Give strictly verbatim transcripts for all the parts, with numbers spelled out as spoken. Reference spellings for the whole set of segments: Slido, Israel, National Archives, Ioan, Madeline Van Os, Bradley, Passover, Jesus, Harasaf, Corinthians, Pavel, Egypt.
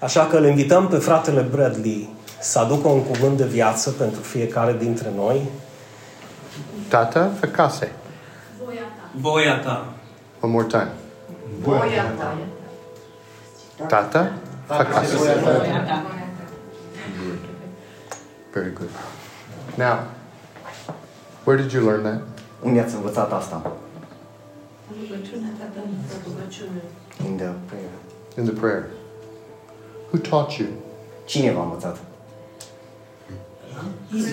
Așa că îl invităm pe fratele Bradley să aducă un cuvânt de viață pentru fiecare dintre noi. Tată, fă case. Voia ta. Voia ta. One more time. Voia ta. Tată, fă case. Voia ta. Very good. Now, where did you learn that? Unde ați învățat asta? In the prayer. In the prayer. Who taught you? Cine v-a învățat?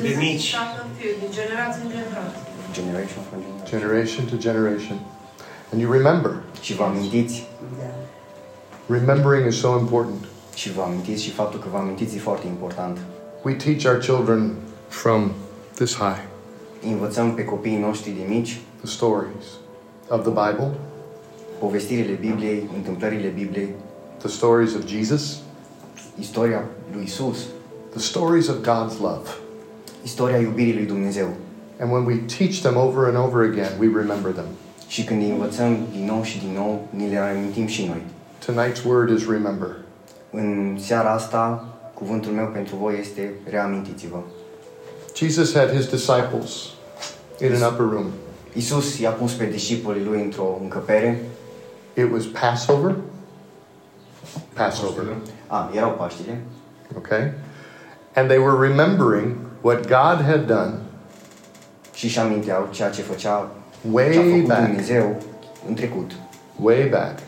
De mici. De generație în generație. Generation from generation. Generation to generation. And you remember. Și vă amintiți. Remembering is so important. Și vă amintiți și faptul că vă amintiți e foarte important. We teach our children from this high. Învățăm pe copiii noștri de mici the stories of the Bible, povestirile Bibliei, întâmplările Bibliei, the stories of Jesus, istoria lui Isus, the stories of God's love, istoria iubirii lui Dumnezeu. And when we teach them over and over again, we remember them. Și când îi învățăm din nou și din nou, ni le amintim și noi. Tonight's word is remember. În seara asta, cuvântul meu pentru voi este reamintiți-vă. Jesus had his disciples in an upper room. Isus i-a pus pe discipolii lui într-o încăpere. It was Passover. Passover. Ah, erau Paștile. Okay. And they were remembering what God had done. Și și aminteau ceea ce făcea Way back. Dumnezeu în trecut. Way back.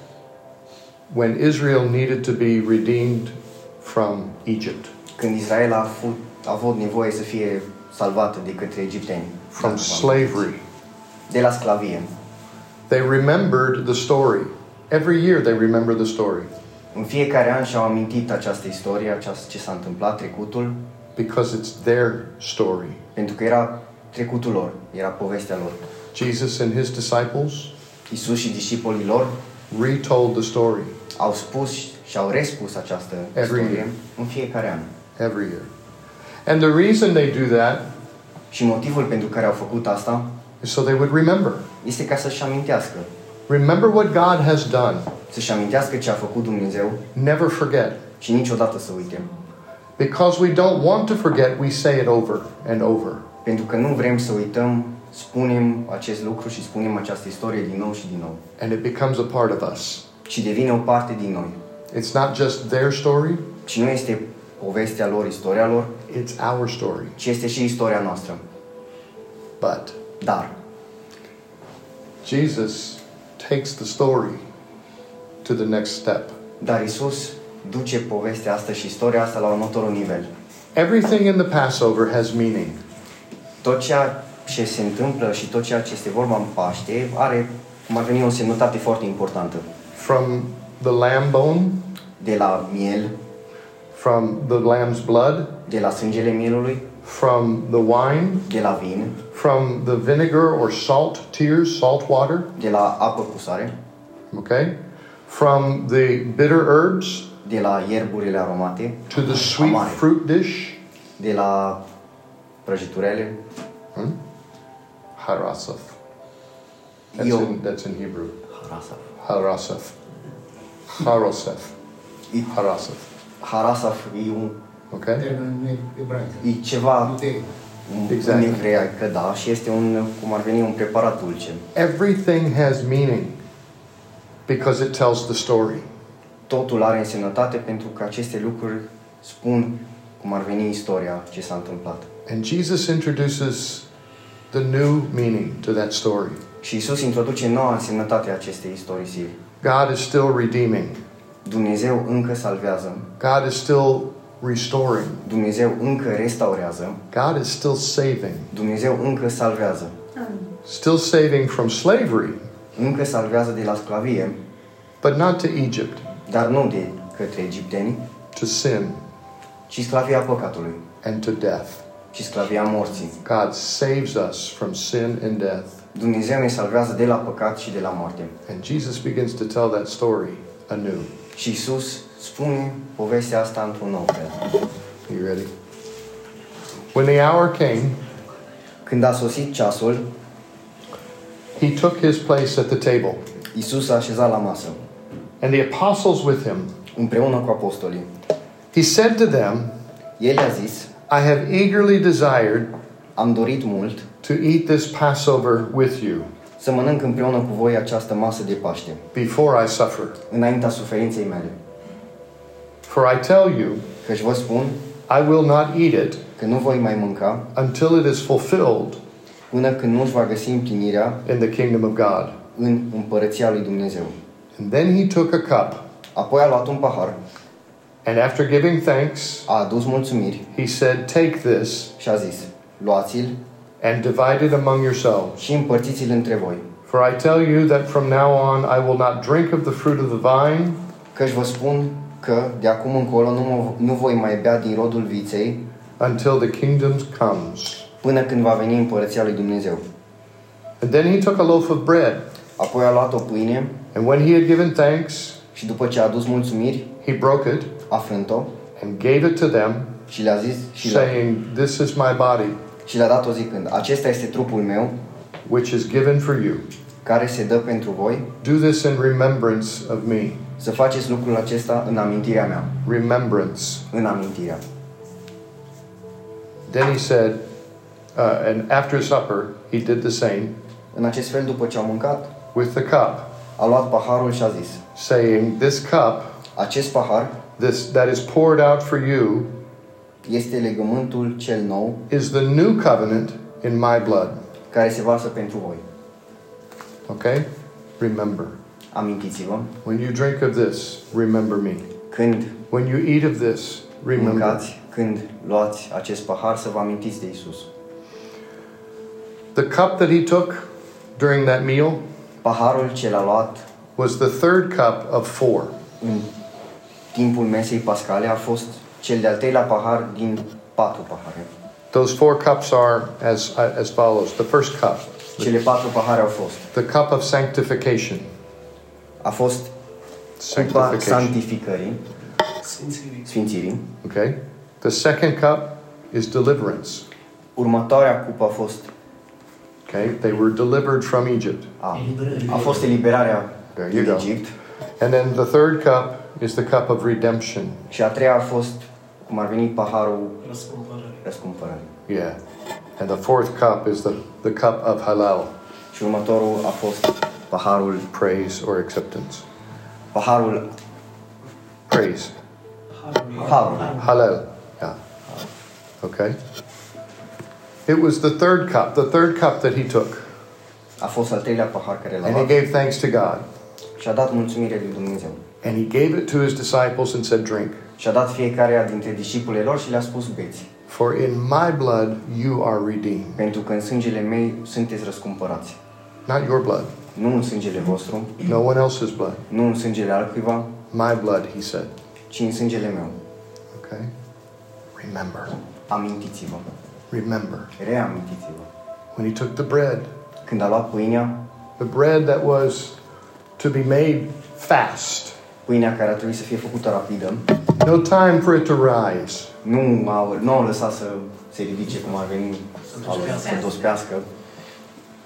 When Israel needed to be redeemed from Egypt. Când Israel a fost a avut nevoie să fie salvată de către egipteni. From slavery. De la sclavie. They remembered the story. Every year they remember the story. În fiecare an și-au amintit această istorie, ce s-a întâmplat, trecutul. Because it's their story. Pentru că era trecutul lor, era povestea lor. Jesus and his disciples. Isus și discipolii lor. Retold the story. Au spus și au respus această every istorie year. În fiecare an. Every year. And the reason they do that și motivul pentru care au făcut asta is so they would remember. Este ca să-și amintească. Remember what God has done. Să-și amintească ce a făcut Dumnezeu. Never forget. Și niciodată să uităm. Because we don't want to forget, we say it over and over. Pentru că nu vrem să uităm, spunem acest lucru și spunem această istorie din nou și din nou. And it becomes a part of us. Și devine o parte din noi. It's not just their story. Și nu este povestea lor, istoria lor. It's our story. Și este și istoria noastră. But, dar, Jesus takes the story to the next step. Dar Isus duce povestea asta și istoria asta la următorul nivel. Everything in the Passover has meaning. Tot ceea ce se întâmplă și tot ceea ce este vorba în Paște are, cum ar veni, o semnătate foarte importantă. From the lamb bone, de la miel, from the lamb's blood, de la sângele mielului, from the wine, de la vin, from the vinegar or salt tears, salt water, de la apă cu sare, okay, from the bitter herbs, de la ierburile aromate, to the sweet amare, fruit dish, de la prăjiturele, hmm? Harasaf. That's in, that's in Hebrew. Harasaf. Harasaf. Harasaf. Harasaf. Harasaf e un okay. E ceva exact. În evreică, da, și este un, cum ar veni, un preparat dulce. Everything has meaning because it tells the story. Totul are însemnătate pentru că aceste lucruri spun, cum ar veni, istoria, ce s-a întâmplat. And Jesus introduces the new meaning to that story. Și Isus introduce noua însemnătate a acestei istorii. God is still redeeming. Dumnezeu încă salvează. God is still restoring. Dumnezeu încă restaurează. God is still saving. Dumnezeu încă salvează. Still saving from slavery. Încă salvează de la sclavie. But not to Egypt. Dar nu de către egipteni. To sin. Ci sclavia păcatului. And to death. Ci sclavia morții. God saves us from sin and death. Dumnezeu ne salvează de la păcat și de la moarte. And Jesus begins to tell that story anew. Și Isus spune povestea asta într-un nou fel. You ready? When the hour came, când a sosit ceasul, he took his place at the table. Isus s-a așezat la masă. And the apostles with him. împreună cu apostolii. He said to them, el a zis, I have eagerly desired, am dorit mult, to eat this Passover with you, să mănânc împreună cu voi această masă de Paște, before I suffer, înaintea suferinței mele. For I tell you, căci vă spun, I will not eat it, că nu voi mai mânca, until it is fulfilled, până când nu își va găsi împlinirea, in the kingdom of God, în împărăția lui Dumnezeu. And then he took a cup. Apoi a luat un pahar. And after giving thanks, a adus mulțumiri. He said, "Take this." Și a zis, luați-l. And divide it among yourselves. Și împărțiți-l între voi. For I tell you that from now on I will not drink of the fruit of the vine. Căci vă spun că de acum încolo nu, mă, nu voi mai bea din rodul viței. Until the kingdom comes. Până când va veni împărăția lui Dumnezeu. And then he took a loaf of bread. Apoi a luat o pâine. And when he had given thanks, și după ce a adus mulțumiri, he broke it, a frânt-o, and gave it to them, și le-a zis, și saying, "This is my body." Și le-a dat-o zicând, acesta este trupul meu, which is given for you, care se dă pentru voi. Do this in remembrance of me. Să faceți lucrul acesta în amintirea mea. Remembrance. În amintirea. Then he said, uh, and after supper, he did the same. În acest fel, după ce au mâncat, with the cup, a luat paharul și a zis, saying, this cup, acest pahar, this that is poured out for you, este legământul cel nou, is the new covenant in my blood, care se varsă pentru voi. Okay? Remember. Amintiți-vă. When you drink of this, remember me. Când when you eat of this, remember. Mâncați, când luați acest pahar, să vă amintiți de Isus. The cup that he took during that meal, paharul ce l-a luat, was the third cup of four. În timpul mesei pascale a fost cel de-al treilea pahar din patru pahare. Those four cups are as as follows. The first cup. Cele patru pahare au fost. The cup of sanctification. A fost cupa sanctificării. Sfințirii. Sfințirii. Okay. The second cup is deliverance. Următoarea cupă a fost, okay, they were delivered from Egypt. A, a fost eliberarea din Egipt. And then the third cup is the cup of redemption. Și a treia a fost, cum ar veni, paharul răscumpărării. Yeah. And the fourth cup is the the cup of halal. Și următorul a fost paharul praise or acceptance. Paharul praise. Halal. Halal. Yeah. Okay. It was the third cup, the third cup that he took. A fost al treilea pahar care l-a luat. And he gave thanks to God. Și a dat mulțumire lui Dumnezeu. And he gave it to his disciples and said, drink. Și a dat fiecare dintre discipolii lor și le-a spus, beți. For in my blood you are redeemed. Pentru că în sângele meu sunteți răscumpărați. Not your blood. Nu în sângele vostru. No one else's blood. Nu în sângele altcuiva. My blood, he said. Ci în sângele meu. Okay. Remember. Amintiți-vă. Remember. Reamintiți-vă. When he took the bread. Când a luat pâinea. The bread that was to be made fast. Pâinea care a trebuit să fie făcută rapidă. No time for it to rise. Nu au, nu au lăsat să se ridice cum ar veni, să dospească.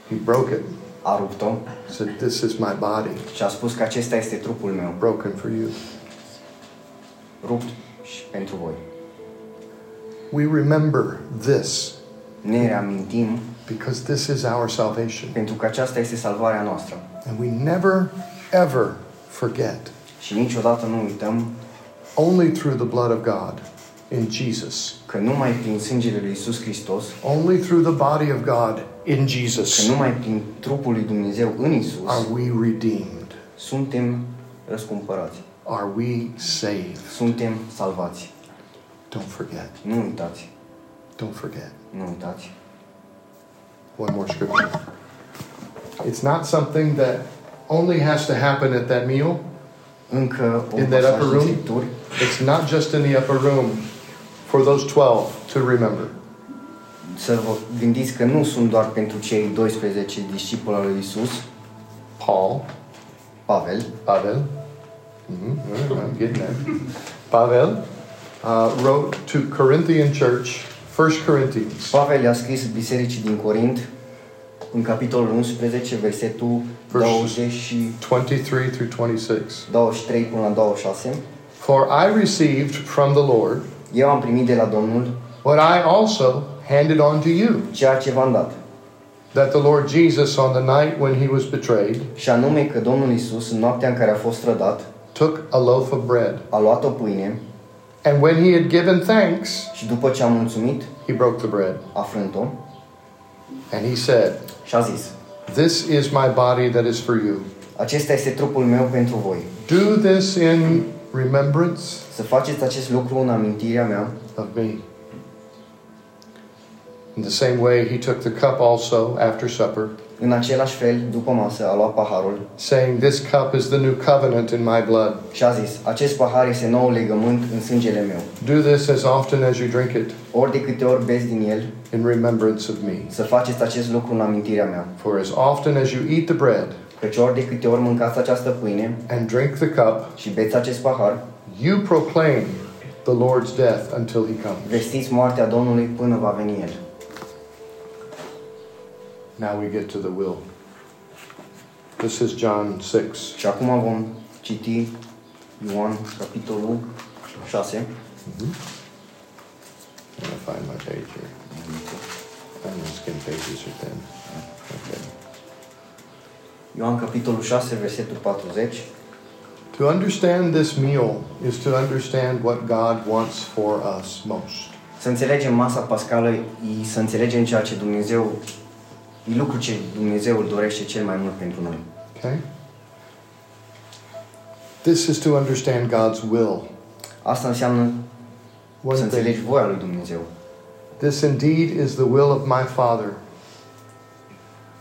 He broke it. A rupt-o. Said, this is my body. Și a spus că acesta este trupul meu. Broken for you. Rupt și pentru voi. We remember this. Ne reamintim. Because this is our salvation. Pentru că aceasta este salvarea noastră. And we never, ever forget. Și niciodată nu uităm. Only through the blood of God in Jesus. Că numai prin sângele lui Iisus Hristos. Only through the body of God in Jesus. Că numai prin trupul lui Dumnezeu în Iisus. Are we redeemed? Suntem răscumpărați. Are we saved? Suntem salvați. Don't forget. Nu uitați. Don't forget. Nu uitați. One more scripture. It's not something that only has to happen at that meal. Încă in that upper room. Scripturi. It's not just in the upper room for those twelve to remember. Să vă gândiți că nu sunt doar pentru cei doisprezece discipoli al lui Isus. Paul. Pavel. Pavel. Mm-hmm. I'm getting that. Pavel uh, wrote to Corinthian church. First Corinthians. Pavel i-a scris bisericii din Corint în capitolul unsprezece, versetul douăzeci și trei până la douăzeci și șase. For I received from the Lord Eu am primit de la Domnul what I also handed on to you. Ceea ce v-am dat. That the Lord Jesus on the night when he was betrayed, și anume că Domnul Iisus în noaptea în care a fost trădat, took a loaf of bread. A luat o pâine. And when he had given thanks, și după ce a mulțumit, he broke the bread. A frânt-o. And he said, și a zis, This is my body that is for you. Acesta este trupul meu pentru voi. Do this in remembrance. Să faceți acest lucru în amintirea mea. Of me. In the same way he took the cup also after supper. În același fel, după masă, a luat paharul. Saying, This cup is the new covenant in my blood. Și a zis, acest pahar este noul legământ în sângele meu. Do this as often as you drink it. Ori de câte ori beți din el. In remembrance of me. Să faceți acest lucru în amintirea mea. For as often as you eat the bread. Căci ori de câte ori mâncați această pâine. And drink the cup. Și beți acest pahar. You proclaim the Lord's death until he comes. Vestiți moartea Domnului până va veni el. Now we get to the will. This is John six. Și acum vom citi Ioan capitolul șase. Mm-hmm. I'm going to find my page here. I'm going to skim pages or ten. Okay. Ioan capitolul șase, versetul patruzeci. To understand this meal is to understand what God wants for us most. Să înțelegem masa pascală și să înțelegem ceea ce Dumnezeu E lucru ce Dumnezeu îl dorește cel mai mult pentru noi. Okay. This is to understand God's will. Asta înseamnă One să înțelegi thing. Voia lui Dumnezeu. This indeed is the will of my Father.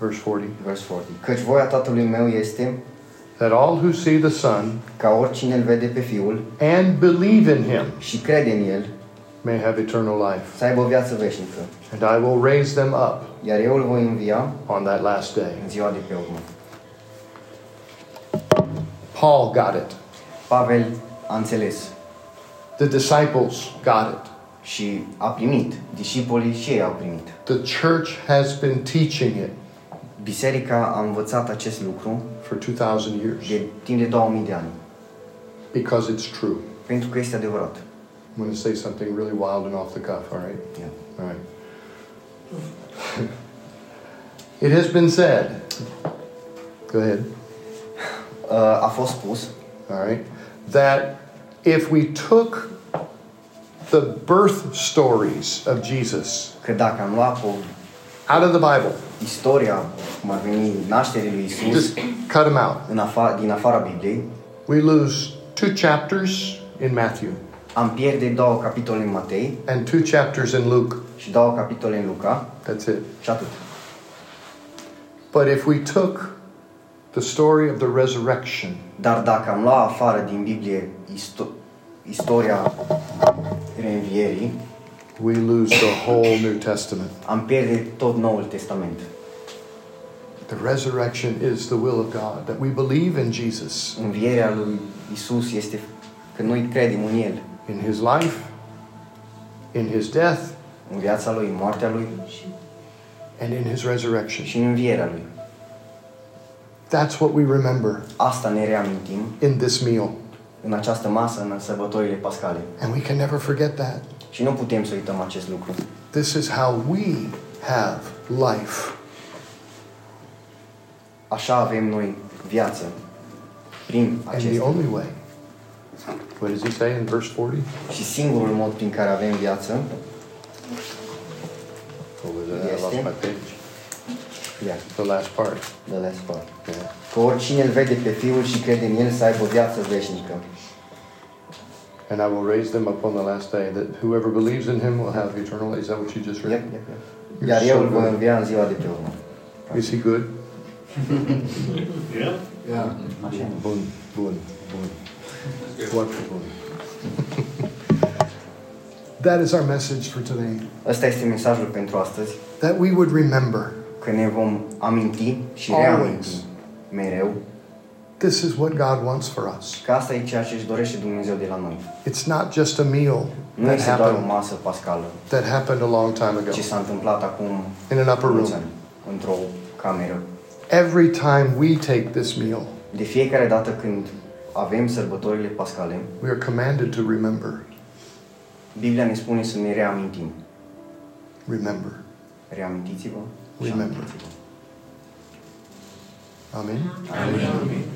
Verse forty. Verse forty. Căci voia Tatălui meu este that all who see the Son, ca oricine îl vede pe Fiul, and believe in him, și crede în el, may have eternal life. Să aibă o viață veșnică. And I will raise them up. Iar eu îl voi învia on that last day. În ziua de pe urmă. Paul got it. Pavel a înțeles. The disciples got it. Și a primit. Discipolii și ei au primit. The church has been teaching it. Biserica a învățat acest lucru for two thousand years. De timp de două mii de ani. Because it's true. Pentru că este adevărat. I'm going to say something really wild and off the cuff, all right? Yeah. All right. It has been said. Go ahead. Uh, a fost spus. All right. That if we took the birth stories of Jesus out of the Bible, istoria cum ar veni nașterii lui Isus, just cut them out. În afa- din afara Bibliei, we lose two chapters in Matthew. Am pierde două capitole în Matei and two chapters in Luke. Și două capitole în Luca. That's it. Și atât. But if we took the story of the resurrection. Dar dacă am luat afară din Biblie isto- istoria reînvierii, we lose the whole New Testament. Am pierde tot Noul Testament. The resurrection is the will of God that we believe in Jesus. Învierea lui Isus este că noi credem în el. In his life, in his death, în viața lui, moartea lui, and in his resurrection. Și în învierea lui. That's what we remember. Asta ne reamintim. In this meal. În această masă, în sărbătorile pascale. And we can never forget that. Și nu putem să uităm acest lucru. This is how we have life. Așa avem noi viață prin acest. And the only way. What does he say in verse forty? Și singurul mod prin care avem viață este yeah. The last part. The last part. Yeah. Că oricine îl vede pe Fiul și crede în el să aibă o viață veșnică. And I will raise them up on the last day that whoever believes in him will have eternal life. Is that what you just read? Yep, yep, yep. Iar eu îl voi învia în ziua de pe urmă. Is he good? Yeah. Yeah. Bun, bun, bun. Wonderful. That is our message for today. Asta este mesajul pentru astăzi. That we would remember. Că ne vom aminti și reaminti mereu. This is what God wants for us. Că asta e ceea ce își dorește Dumnezeu de la noi. It's not just a meal. Nu este doar o masă pascală. That happened a long time ago. Ce s-a întâmplat acum? In an upper room. Într-o cameră. Every time we take this meal. De fiecare dată când avem sărbătorile pascale, we are commanded to remember. Biblia ne spune să ne reamintim. Remember. Reamintiți-vă. Remember. Amin. Amin. Amin.